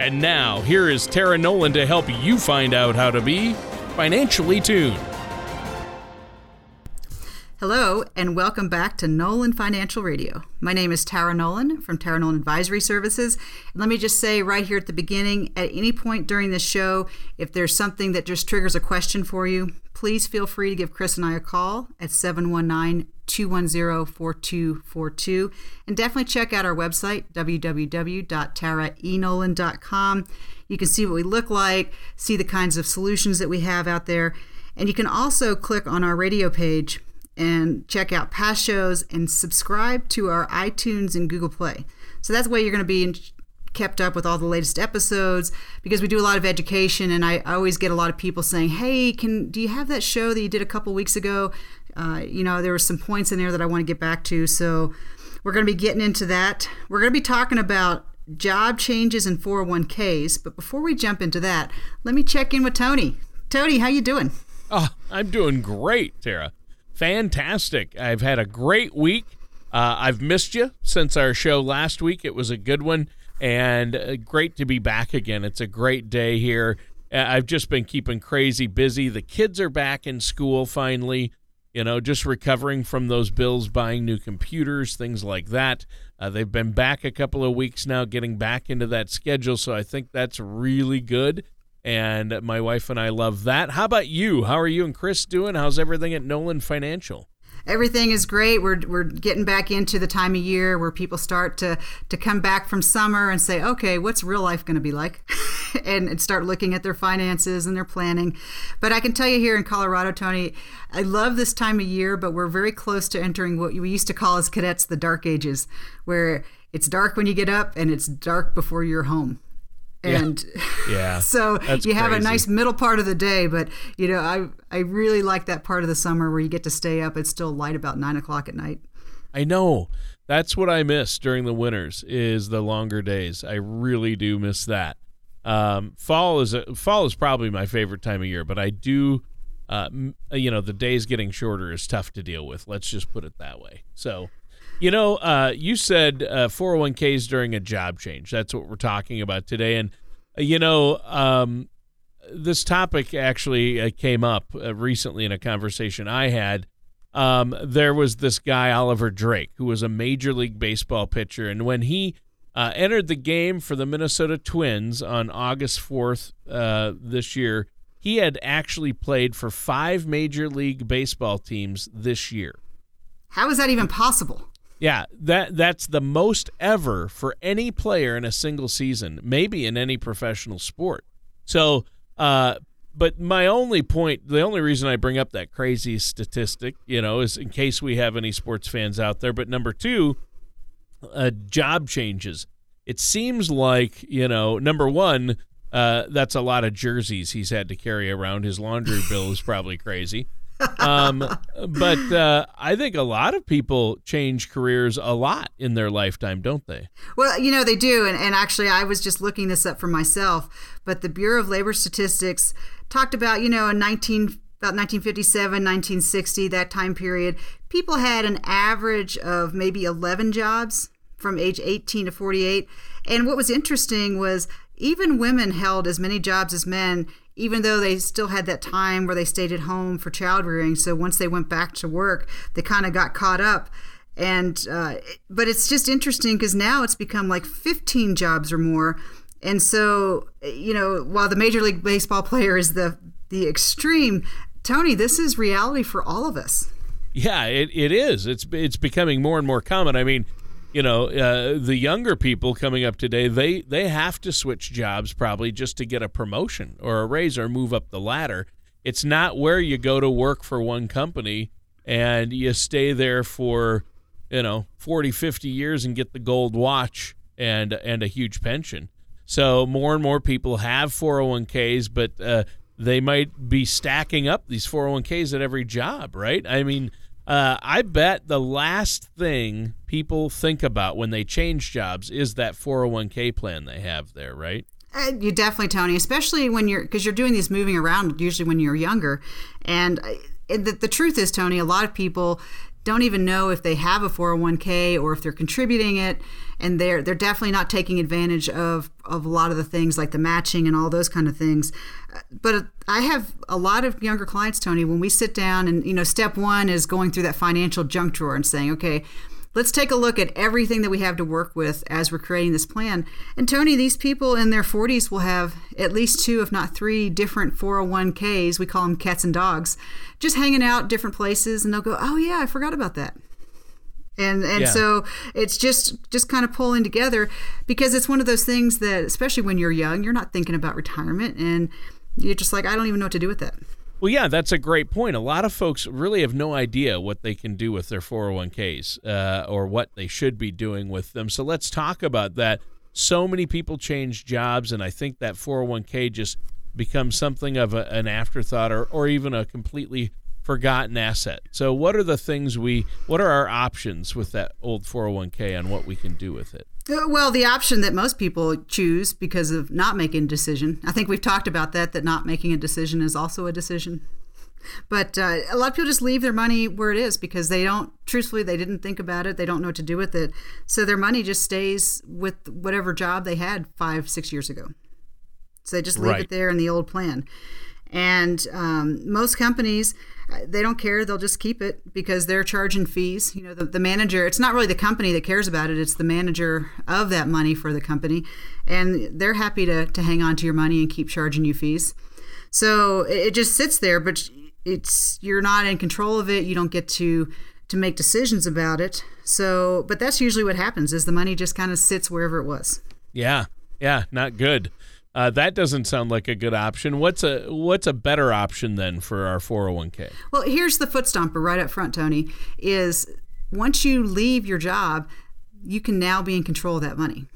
And now, here is Tara Nolan to help you find out how to be financially tuned. Hello, and welcome back to Nolan Financial Radio. My name is Tara Nolan from Tara Nolan Advisory Services. And let me just say right here at the beginning, at any point during this show, if there's something that just triggers a question for you, please feel free to give Chris and I a call at 719-210-4242. And definitely check out our website, www.taraenolan.com. You can see what we look like, see the kinds of solutions that we have out there. And you can also click on our radio page and check out past shows and subscribe to our iTunes and Google Play. So that's the way you're going to be kept up with all the latest episodes, because we do a lot of education, and I always get a lot of people saying, hey, do you have that show that you did a couple weeks ago? There were some points in there that I want to get back to, so we're going to be getting into that. We're going to be talking about job changes and 401ks, but before we jump into that, let me check in with Tony. Tony, how you doing? Oh, I'm doing great, Tara. Fantastic. I've had a great week. I've missed you since our show last week. It was a good one. And great to be back again. It's a great day here. I've just been keeping crazy busy. The kids are back in school finally, just recovering from those bills, buying new computers, things like that. They've been back a couple of weeks now, getting back into that schedule. So I think that's really good. And my wife and I love that. How about you? How are you and Chris doing? How's everything at Nolan Financial? Everything is great. We're getting back into the time of year where people start to come back from summer and say, okay, what's real life going to be like? and start looking at their finances and their planning. But I can tell you here in Colorado, Tony, I love this time of year, but we're very close to entering what we used to call as cadets the dark ages, where it's dark when you get up and it's dark before you're home. And yeah. So you have a nice middle part of the day, but I really like that part of the summer where you get to stay up. It's still light about 9 o'clock at night. I know. That's what I miss during the winters is the longer days. I really do miss that. Fall is probably my favorite time of year, but I do. The days getting shorter is tough to deal with. Let's just put it that way. So. You said 401ks during a job change. That's what we're talking about today. And, this topic actually came up recently in a conversation I had. There was this guy, Oliver Drake, who was a Major League Baseball pitcher. And when he entered the game for the Minnesota Twins on August 4th this year, he had actually played for 5 Major League Baseball teams this year. How is that even possible? Yeah, that's the most ever for any player in a single season, maybe in any professional sport. So, but my only point, the only reason I bring up that crazy statistic, is in case we have any sports fans out there. But number two, job changes. It seems like, number one, that's a lot of jerseys he's had to carry around. His laundry bill is probably crazy. But I think a lot of people change careers a lot in their lifetime, don't they? Well, they do. And actually, I was just looking this up for myself. But the Bureau of Labor Statistics talked about, about 1957, 1960, that time period, people had an average of maybe 11 jobs from age 18 to 48. And what was interesting was even women held as many jobs as men, even though they still had that time where they stayed at home for child rearing. So once they went back to work, they kind of got caught up. And but it's just interesting because now it's become like 15 jobs or more. And so, while the Major League Baseball player is the extreme, Tony, this is reality for all of us. Yeah, it is. It's becoming more and more common. I mean, the younger people coming up today, they have to switch jobs probably just to get a promotion or a raise or move up the ladder. It's not where you go to work for one company and you stay there for, 40, 50 years and get the gold watch and a huge pension. So more and more people have 401ks, but they might be stacking up these 401ks at every job, right? I mean, I bet the last thing people think about when they change jobs is that 401k plan they have there, right? You definitely, Tony, especially when you're, because you're doing these moving around usually when you're younger. And the truth is, Tony, a lot of people don't even know if they have a 401k or if they're contributing it, and they're definitely not taking advantage of a lot of the things like the matching and all those kind of things. But I have a lot of younger clients, Tony, when we sit down and, you know, step one is going through that financial junk drawer and saying, okay, let's take a look at everything that we have to work with as we're creating this plan. And Tony, these people in their 40s will have at least 2, if not 3 different 401ks, we call them cats and dogs, just hanging out different places, and they'll go, oh yeah, I forgot about that. And yeah. So it's just kind of pulling together, because it's one of those things that, especially when you're young, you're not thinking about retirement, and you're just like, I don't even know what to do with that. Well, yeah, that's a great point. A lot of folks really have no idea what they can do with their 401ks or what they should be doing with them. So let's talk about that. So many people change jobs, and I think that 401k just becomes something of an afterthought or even a completely forgotten asset. So what are our options with that old 401k and what we can do with it? Well, the option that most people choose because of not making a decision, I think we've talked about that not making a decision is also a decision. But a lot of people just leave their money where it is because they didn't think about it. They don't know what to do with it. So their money just stays with whatever job they had 5-6 years ago. So they just leave it there in the old plan. And most companies, they don't care. They'll just keep it because they're charging fees. You know, the manager, it's not really the company that cares about it. It's the manager of that money for the company. And they're happy to hang on to your money and keep charging you fees. So it just sits there, but you're not in control of it. You don't get to make decisions about it. So, but that's usually what happens is the money just kind of sits wherever it was. Yeah. Yeah. Not good. That doesn't sound like a good option. What's a better option then for our 401k? Well, here's the foot stomper right up front, Tony, is once you leave your job, you can now be in control of that money.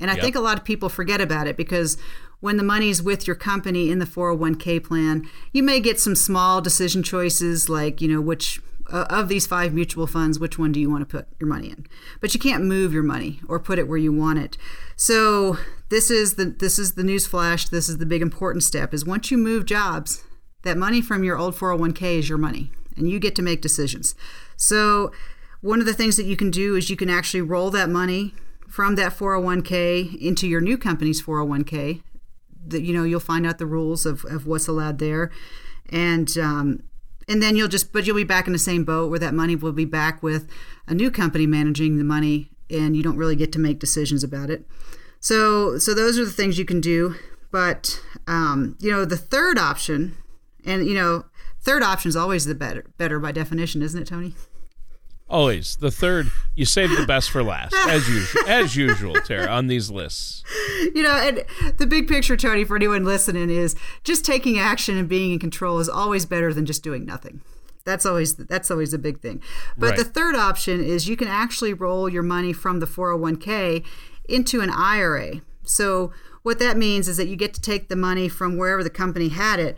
And I think a lot of people forget about it because when the money's with your company in the 401k plan, you may get some small decision choices like, you know, which of these 5 mutual funds, which one do you want to put your money in? But you can't move your money or put it where you want it. So this is the news flash. This is the big important step is once you move jobs, that money from your old 401k is your money and you get to make decisions. So one of the things that you can do is you can actually roll that money from that 401k into your new company's 401k. That, you know, you'll find out the rules of what's allowed there. And then you'll be back in the same boat where that money will be back with a new company managing the money, and you don't really get to make decisions about it. So those are the things you can do. But you know, the third option, and you know, third option is always the better by definition, isn't it, Tony? Always the third. You save the best for last, as usual, Tara, on these lists. You know, and the big picture, Tony, for anyone listening, is just taking action and being in control is always better than just doing nothing. That's always a big thing. But the third option is you can actually roll your money from the 401k into an IRA. So what that means is that you get to take the money from wherever the company had it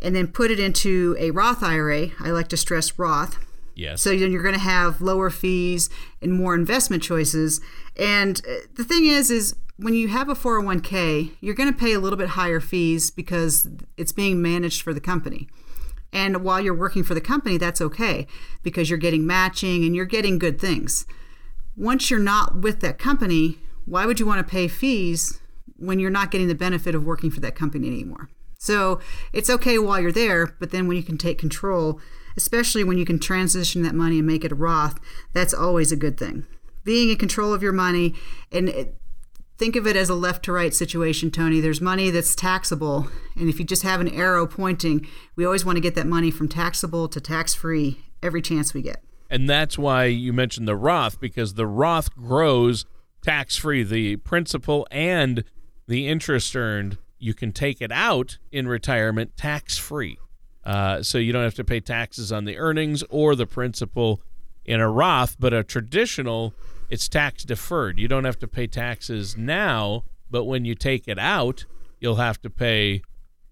and then put it into a Roth IRA. I like to stress Roth. Yes. So then you're going to have lower fees and more investment choices. And the thing is when you have a 401k, you're going to pay a little bit higher fees because it's being managed for the company. And while you're working for the company, that's okay because you're getting matching and you're getting good things. Once you're not with that company, why would you want to pay fees when you're not getting the benefit of working for that company anymore? So it's okay while you're there, but then when you can take control, especially when you can transition that money and make it a Roth, that's always a good thing. Being in control of your money, and think of it as a left to right situation, Tony. There's money that's taxable, and if you just have an arrow pointing, we always want to get that money from taxable to tax-free every chance we get. And that's why you mentioned the Roth, because the Roth grows tax-free. The principal and the interest earned, you can take it out in retirement tax-free. So you don't have to pay taxes on the earnings or the principal in a Roth, but a traditional, it's tax deferred. You don't have to pay taxes now But when you take it out, you'll have to pay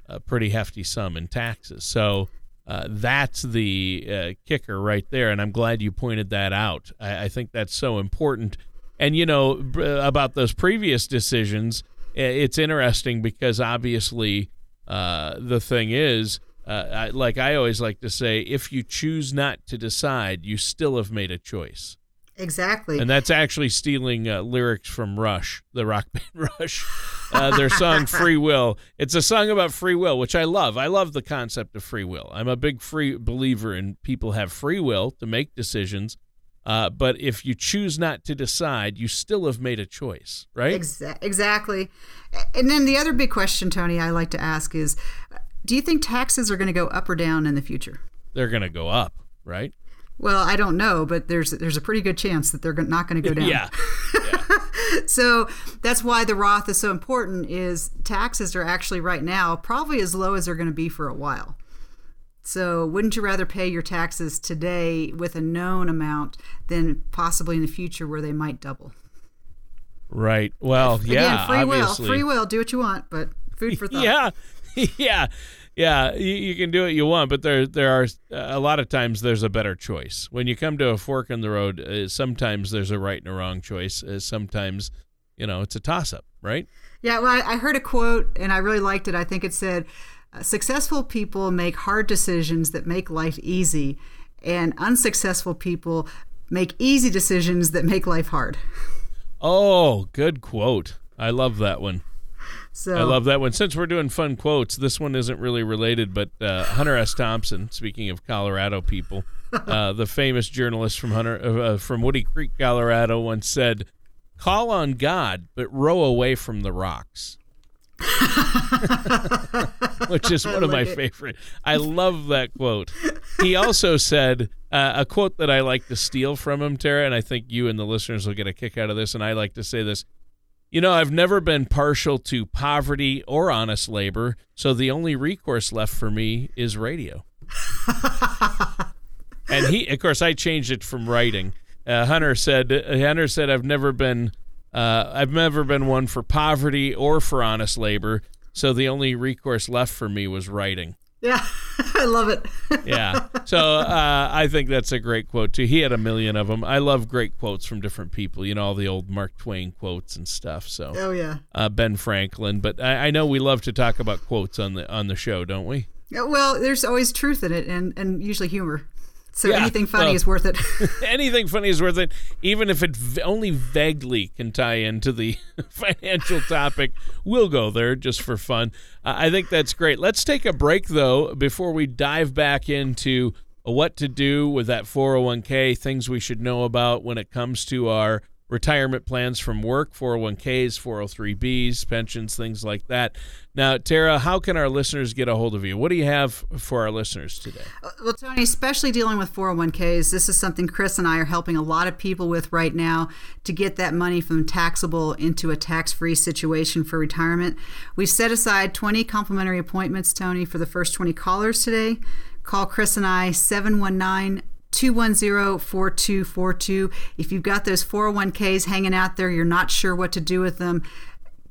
a pretty hefty sum in taxes. So that's the kicker right there, and I'm glad you pointed that out. I think that's so important. And, you know, about those previous decisions, it's interesting because obviously the thing is, like I always like to say, if you choose not to decide, you still have made a choice. Exactly. And that's actually stealing lyrics from Rush, the rock band Rush, their song Free Will. It's a song about free will, which I love. I love the concept of free will. I'm a big free believer in people have free will to make decisions. But if you choose not to decide, you still have made a choice, right? Exactly. And then the other big question, Tony, I like to ask is, do you think taxes are going to go up or down in the future? They're going to go up, right? Well, I don't know, but there's a pretty good chance that they're not going to go down. Yeah. So that's why the Roth is so important, is taxes are actually right now probably as low as they're going to be for a while. So wouldn't you rather pay your taxes today with a known amount than possibly in the future where they might double? Right. Well, again, free obviously. Will. Free will. Do what you want, but food for thought. Yeah. Yeah, you can do what you want, but there are a lot of times there's a better choice. When you come to a fork in the road, sometimes there's a right and a wrong choice. Sometimes, you know, it's a toss-up, right? Yeah, well, I heard a quote, and I really liked it. I think it said, successful people make hard decisions that make life easy, and unsuccessful people make easy decisions that make life hard. Oh, good quote. I love that one. So, I love that one. Since we're doing fun quotes, this one isn't really related, but Hunter S. Thompson, speaking of Colorado people, the famous journalist from Woody Creek, Colorado, once said, "Call on God, but row away from the rocks," which is one of my favorite. I love that quote. He also said a quote that I like to steal from him, Tara, and I think you and the listeners will get a kick out of this, and I like to say this. You know, I've never been partial to poverty or honest labor, so the only recourse left for me is radio. And he, of course, I changed it from writing. Hunter said, I've never been one for poverty or for honest labor, so the only recourse left for me was writing. Yeah, I love it. Yeah, so I think that's a great quote, too. He had a million of them. I love great quotes from different people, you know, all the old Mark Twain quotes and stuff. So, oh, yeah. Ben Franklin. But I know we love to talk about quotes on the show, don't we? Yeah, well, there's always truth in it and usually humor. So anything funny is worth it. Anything funny is worth it, even if it only vaguely can tie into the financial topic. We'll go there just for fun. I think that's great. Let's take a break, though, before we dive back into what to do with that 401k, things we should know about when it comes to our retirement plans from work, 401ks, 403bs, pensions, things like that. Now, Tara, how can our listeners get a hold of you? What do you have for our listeners today? Well, Tony, especially dealing with 401ks, this is something Chris and I are helping a lot of people with right now to get that money from taxable into a tax-free situation for retirement. We've set aside 20 complimentary appointments, Tony, for the first 20 callers today. Call Chris and I, 719-210-4242. If you've got those 401ks hanging out there, you're not sure what to do with them,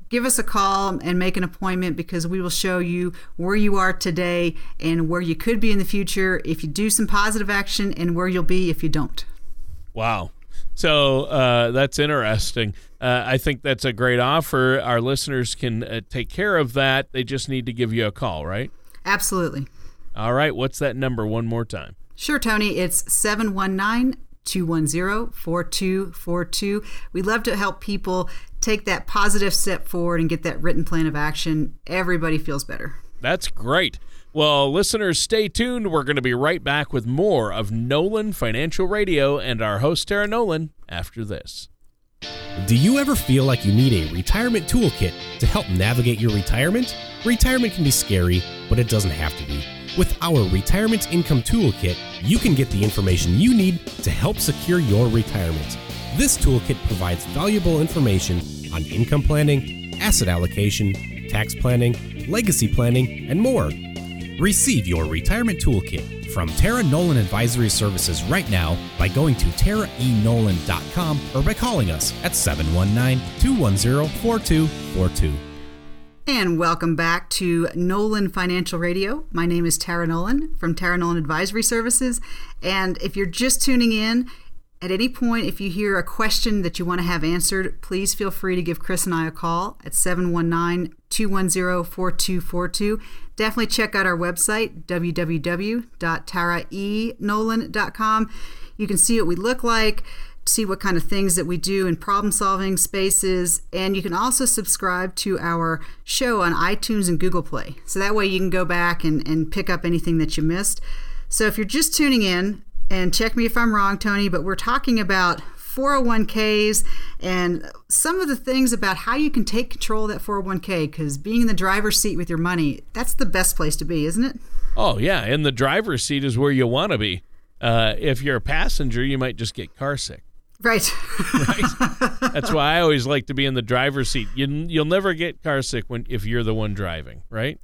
give us a call and make an appointment, because we will show you where you are today and where you could be in the future if you do some positive action, and where you'll be if you don't. Wow. So that's interesting. I think that's a great offer. Our listeners can take care of that. They just need to give you a call, right? Absolutely. All right. What's that number one more time? Sure, Tony. It's 719-210-4242. We'd love to help people take that positive step forward and get that written plan of action. Everybody feels better. That's great. Well, listeners, stay tuned. We're going to be right back with more of Nolan Financial Radio and our host, Tara Nolan, after this. Do you ever feel like you need a retirement toolkit to help navigate your retirement? Retirement can be scary, but it doesn't have to be. With our Retirement Income Toolkit, you can get the information you need to help secure your retirement. This toolkit provides valuable information on income planning, asset allocation, tax planning, legacy planning, and more. Receive your Retirement Toolkit from Tara Nolan Advisory Services right now by going to taraenolan.com or by calling us at 719-210-4242. And welcome back to Nolan Financial Radio. My name is Tara Nolan from Tara Nolan Advisory Services. And if you're just tuning in, at any point, if you hear a question that you want to have answered, please feel free to give Chris and I a call at 719-210-4242. Definitely check out our website, www.taraenolan.com. You can see what we look like, see what kind of things that we do in problem-solving spaces, and you can also subscribe to our show on iTunes and Google Play. So that way you can go back and pick up anything that you missed. So if you're just tuning in, and check me if I'm wrong, Tony, but we're talking about 401(k)s and some of the things about how you can take control of that 401(k), because being in the driver's seat with your money, that's the best place to be, isn't it? Oh, yeah, and the driver's seat is where you want to be. If you're a passenger, you might just get car sick. Right. Right. That's why I always like to be in the driver's seat. You'll never get car sick if you're the one driving, right?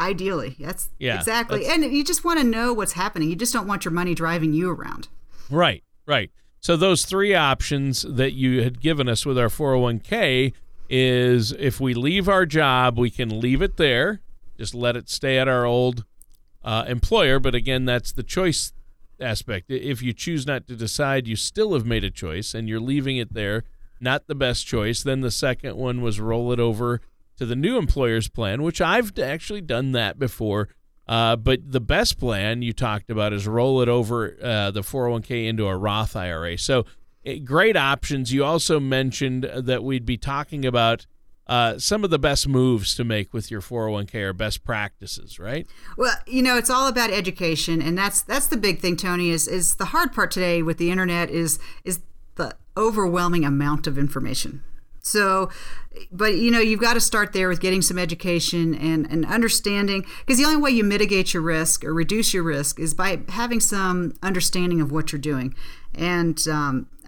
Ideally, exactly. And you just want to know what's happening. You just don't want your money driving you around. Right, right. So those three options that you had given us with our 401(k) is if we leave our job, we can leave it there, just let it stay at our old employer. But again, that's the choice aspect. If you choose not to decide, you still have made a choice and you're leaving it there, not the best choice. Then the second one was roll it over to the new employer's plan, which I've actually done that before. But the best plan you talked about is roll it over the 401(k) into a Roth IRA. So great options. You also mentioned that we'd be talking about some of the best moves to make with your 401(k) or best practices, right? Well, you know, it's all about education. And that's the big thing, Tony, is the hard part today with the internet is the overwhelming amount of information. So, but you know, you've got to start there with getting some education and understanding, because the only way you mitigate your risk or reduce your risk is by having some understanding of what you're doing. And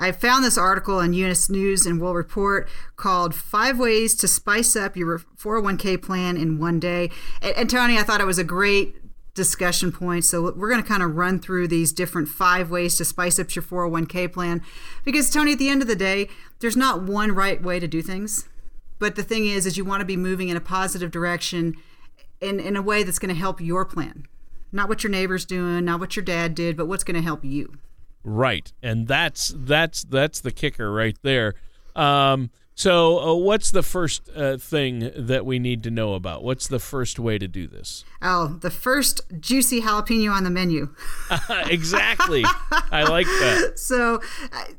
I found this article on U.S. News and World Report called 5 Ways to Spice Up Your 401(k) Plan in One Day. And Tony, I thought it was a great discussion point. So we're going to kind of run through these different 5 ways to spice up your 401(k) plan, because Tony, at the end of the day, there's not one right way to do things. But the thing is you want to be moving in a positive direction in a way that's going to help your plan, not what your neighbor's doing, not what your dad did, but what's going to help you. Right. And that's the kicker right there. So what's the first thing that we need to know about? What's the first way to do this? Oh, the first juicy jalapeno on the menu. Exactly. I like that. So,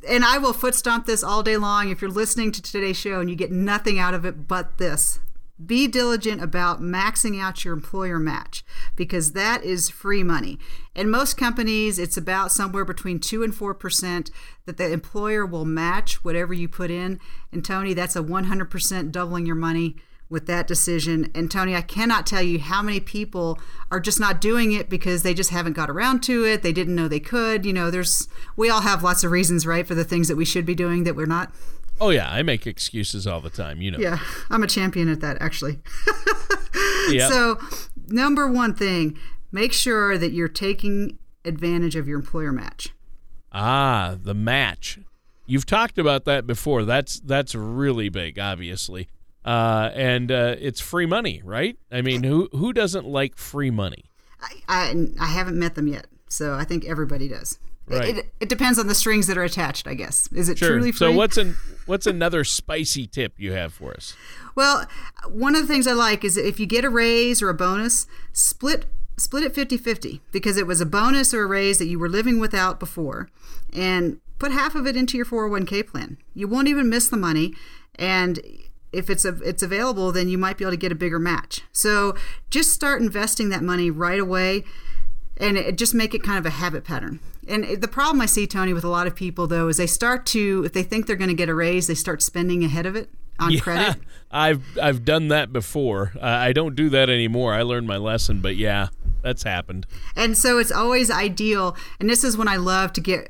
and I will foot stomp this all day long. If you're listening to today's show and you get nothing out of it but this, be diligent about maxing out your employer match, because that is free money. In most companies, it's about somewhere between 2 and 4% that the employer will match whatever you put in. And Tony, that's a 100% doubling your money with that decision. And Tony, I cannot tell you how many people are just not doing it because they just haven't got around to it. They didn't know they could. You know, we all have lots of reasons, right, for the things that we should be doing that we're not. Oh, yeah. I make excuses all the time, you know. Yeah. I'm a champion at that, actually. Yeah. So, number one thing, make sure that you're taking advantage of your employer match. Ah, the match. You've talked about that before. That's really big, obviously. And it's free money, right? I mean, who doesn't like free money? I haven't met them yet, so I think everybody does. Right. It depends on the strings that are attached, I guess. Is it truly free? So what's another spicy tip you have for us? Well, one of the things I like is if you get a raise or a bonus, split it 50-50, because it was a bonus or a raise that you were living without before, and put half of it into your 401(k) plan. You won't even miss the money, and if it's available, then you might be able to get a bigger match. So just start investing that money right away, and just make it kind of a habit pattern. And the problem I see, Tony, with a lot of people, though, is if they think they're going to get a raise, they start spending ahead of it on credit. I've done that before. I don't do that anymore. I learned my lesson, but yeah, that's happened. And so it's always ideal. And this is when I love to get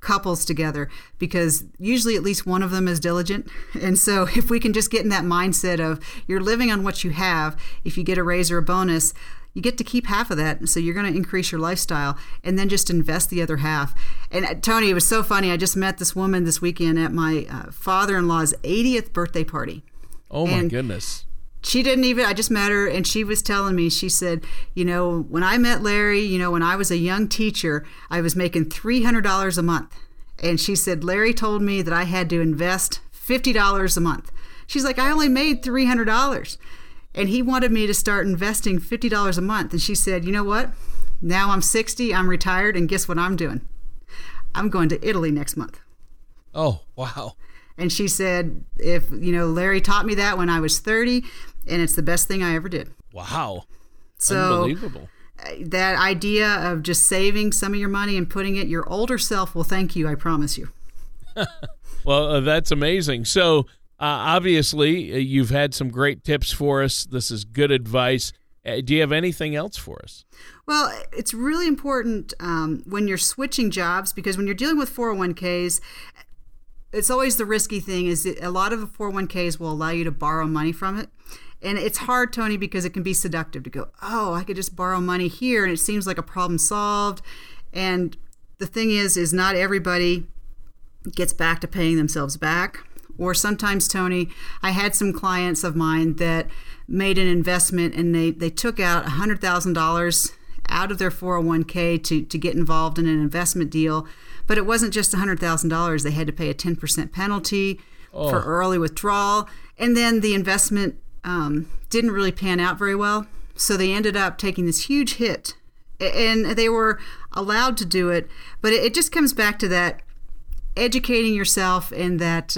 couples together, because usually at least one of them is diligent. And so if we can just get in that mindset of you're living on what you have, if you get a raise or a bonus, you get to keep half of that, so you're going to increase your lifestyle and then just invest the other half. And Tony, it was so funny. I just met this woman this weekend at my father-in-law's 80th birthday party. Oh, my goodness. She didn't even, I just met her, and she was telling me, she said, you know, when I met Larry, you know, when I was a young teacher, I was making $300 a month. And she said, Larry told me that I had to invest $50 a month. She's like, I only made $300. And he wanted me to start investing $50 a month. And she said, you know what? Now I'm 60, I'm retired, and guess what I'm doing? I'm going to Italy next month. Oh, wow. And she said, if, you know, Larry taught me that when I was 30, and it's the best thing I ever did. Wow. So, unbelievable. That idea of just saving some of your money and putting it, your older self will thank you, I promise you. Well, that's amazing. So, obviously, you've had some great tips for us. This is good advice. Do you have anything else for us? Well, it's really important when you're switching jobs, because when you're dealing with 401ks, it's always the risky thing is that a lot of the 401ks will allow you to borrow money from it. And it's hard, Tony, because it can be seductive to go, oh, I could just borrow money here, and it seems like a problem solved. And the thing is not everybody gets back to paying themselves back. Or sometimes, Tony, I had some clients of mine that made an investment and they took out $100,000 out of their 401k to get involved in an investment deal. But it wasn't just $100,000. They had to pay a 10% penalty for early withdrawal. And then the investment didn't really pan out very well. So they ended up taking this huge hit. And they were allowed to do it. But it just comes back to that educating yourself, and that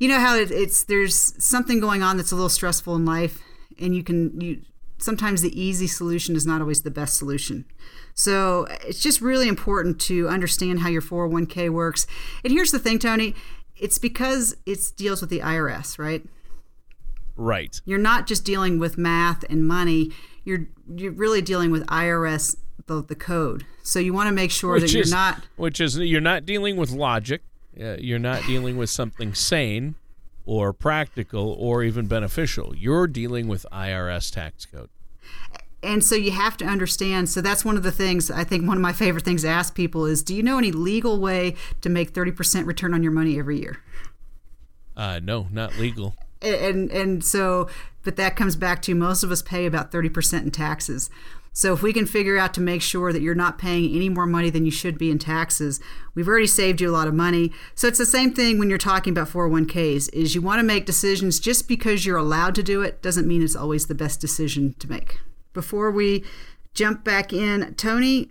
you know how there's something going on that's a little stressful in life, and you sometimes the easy solution is not always the best solution. So it's just really important to understand how your 401k works. And here's the thing, Tony, it's because it deals with the IRS, right? Right. You're not just dealing with math and money. You're really dealing with IRS, the code. So you want to make sure you're not dealing with logic. You're not dealing with something sane or practical or even beneficial. You're dealing with IRS tax code. And so you have to understand. So that's one of the things, I think one of my favorite things to ask people is, do you know any legal way to make 30% return on your money every year? No, not legal. And so, but that comes back to most of us pay about 30% in taxes. So if we can figure out to make sure that you're not paying any more money than you should be in taxes, we've already saved you a lot of money. So it's the same thing when you're talking about 401ks, is you want to make decisions. Just because you're allowed to do it doesn't mean it's always the best decision to make. Before we jump back in, Tony,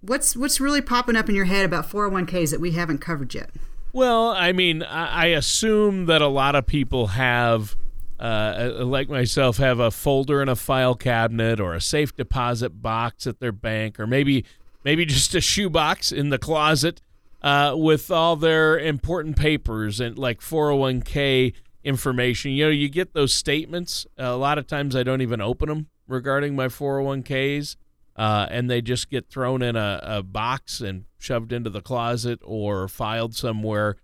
what's really popping up in your head about 401ks that we haven't covered yet? Well, I mean, I assume that a lot of people have, like myself, have a folder in a file cabinet or a safe deposit box at their bank, or maybe just a shoebox in the closet with all their important papers and like 401k information. You know, you get those statements. A lot of times I don't even open them regarding my 401ks, and they just get thrown in a box and shoved into the closet or filed somewhere.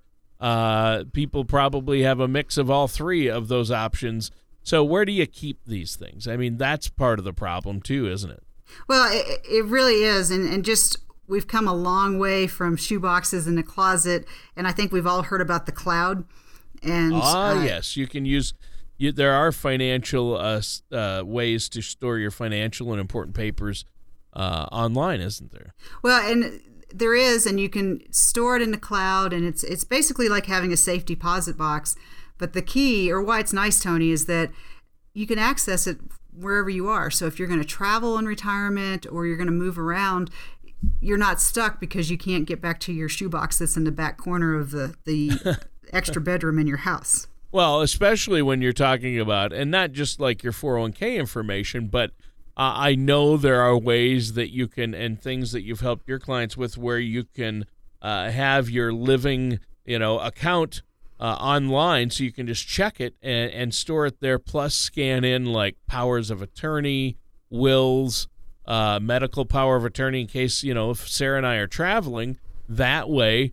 People probably have a mix of all three of those options. So where do you keep these things? I mean, that's part of the problem too, isn't it? Well, it really is. And just, we've come a long way from shoeboxes in the closet. And I think we've all heard about the cloud. And yes, you can use, there are financial ways to store your financial and important papers online, isn't there? Well, and there is, and you can store it in the cloud, and it's basically like having a safe deposit box. But the key, or why it's nice, Tony, is that you can access it wherever you are. So if you're going to travel in retirement or you're going to move around, you're not stuck because you can't get back to your shoebox that's in the back corner of the extra bedroom in your house. Well, especially when you're talking about, and not just like your 401k information, but I know there are ways that you can, and things that you've helped your clients with, where you can have your living, account online, so you can just check it and store it there. Plus, scan in like powers of attorney, wills, medical power of attorney in case if Sarah and I are traveling. That way,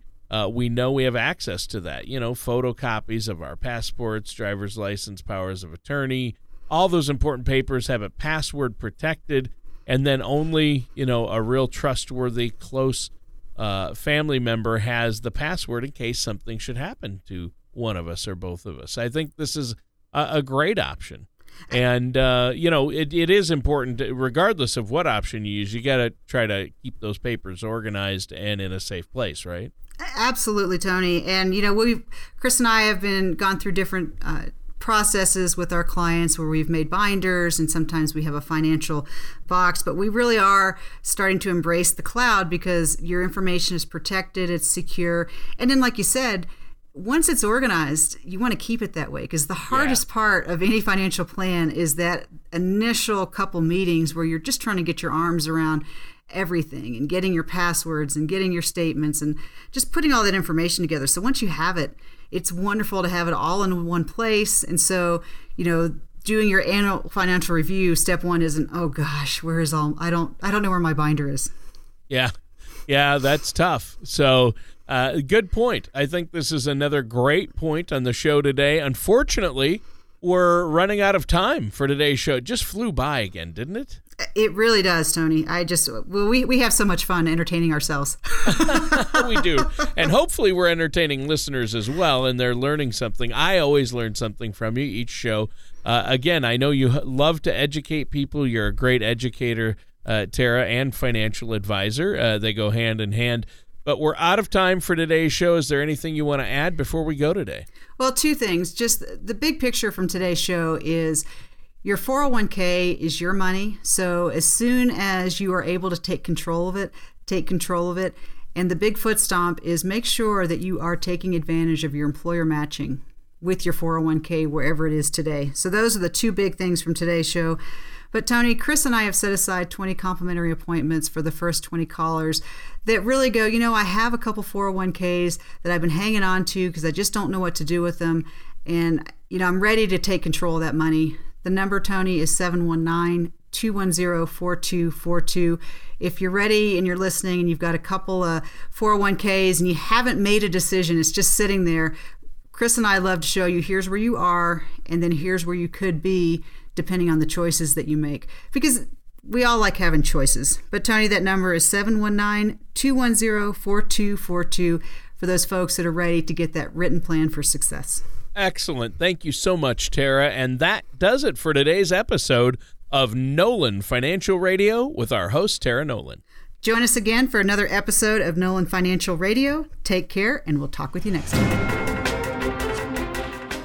we know we have access to that. Photocopies of our passports, driver's license, powers of attorney. All those important papers, have it password protected, and then only, you know, a real trustworthy, close family member has the password in case something should happen to one of us or both of us. I think this is a great option. And, you know, it is important, regardless of what option you use, you got to try to keep those papers organized and in a safe place, right? Absolutely, Tony. And, you know, Chris and I have gone through different processes with our clients where we've made binders, and sometimes we have a financial box, but we really are starting to embrace the cloud because your information is protected, it's secure. And then, like you said, once it's organized, you want to keep it that way, because the hardest part of any financial plan is that initial couple meetings where you're just trying to get your arms around everything and getting your passwords and getting your statements and just putting all that information together. So once you have it, it's wonderful to have it all in one place. And so, you know, doing your annual financial review, step one isn't, oh gosh, where is all, I don't know where my binder is. Yeah. Yeah, that's tough. So good point. I think this is another great point on the show today. Unfortunately, we're running out of time for today's show. It just flew by again, didn't it? It really does, Tony. We have so much fun entertaining ourselves. We do. And hopefully we're entertaining listeners as well, and they're learning something. I always learn something from you each show. Again, I know you love to educate people. You're a great educator, Tara, and financial advisor. They go hand in hand. But we're out of time for today's show. Is there anything you want to add before we go today? Well, two things. Just the big picture from today's show is your 401(k) is your money. So as soon as you are able to take control of it. And the big foot stomp is make sure that you are taking advantage of your employer matching with your 401(k) wherever it is today. So those are the two big things from today's show. But Tony, Chris and I have set aside 20 complimentary appointments for the first 20 callers that really go, you know, I have a couple 401(k)s that I've been hanging on to because I just don't know what to do with them. And, you know, I'm ready to take control of that money. The number, Tony, is 719-210-4242. If you're ready and you're listening and you've got a couple of 401(k)s and you haven't made a decision, it's just sitting there, Chris and I love to show you here's where you are and then here's where you could be depending on the choices that you make. Because we all like having choices. But Tony, that number is 719-210-4242 for those folks that are ready to get that written plan for success. Excellent. Thank you so much, Tara. And that does it for today's episode of Nolan Financial Radio with our host, Tara Nolan. Join us again for another episode of Nolan Financial Radio. Take care, and we'll talk with you next time.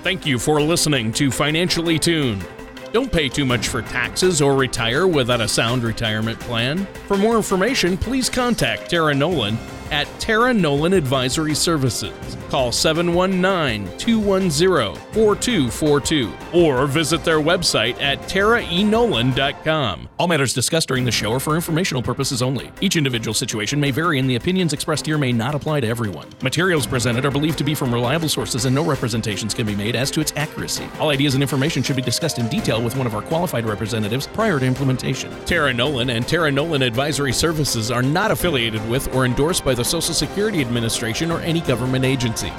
Thank you for listening to Financially Tuned. Don't pay too much for taxes or retire without a sound retirement plan. For more information, please contact Tara Nolan at Tara Nolan Advisory Services. Call 719-210-4242 or visit their website at taraenolan.com. All matters discussed during the show are for informational purposes only. Each individual situation may vary and the opinions expressed here may not apply to everyone. Materials presented are believed to be from reliable sources and no representations can be made as to its accuracy. All ideas and information should be discussed in detail with one of our qualified representatives prior to implementation. Tara Nolan and Tara Nolan Advisory Services are not affiliated with or endorsed by the Social Security Administration or any government agency.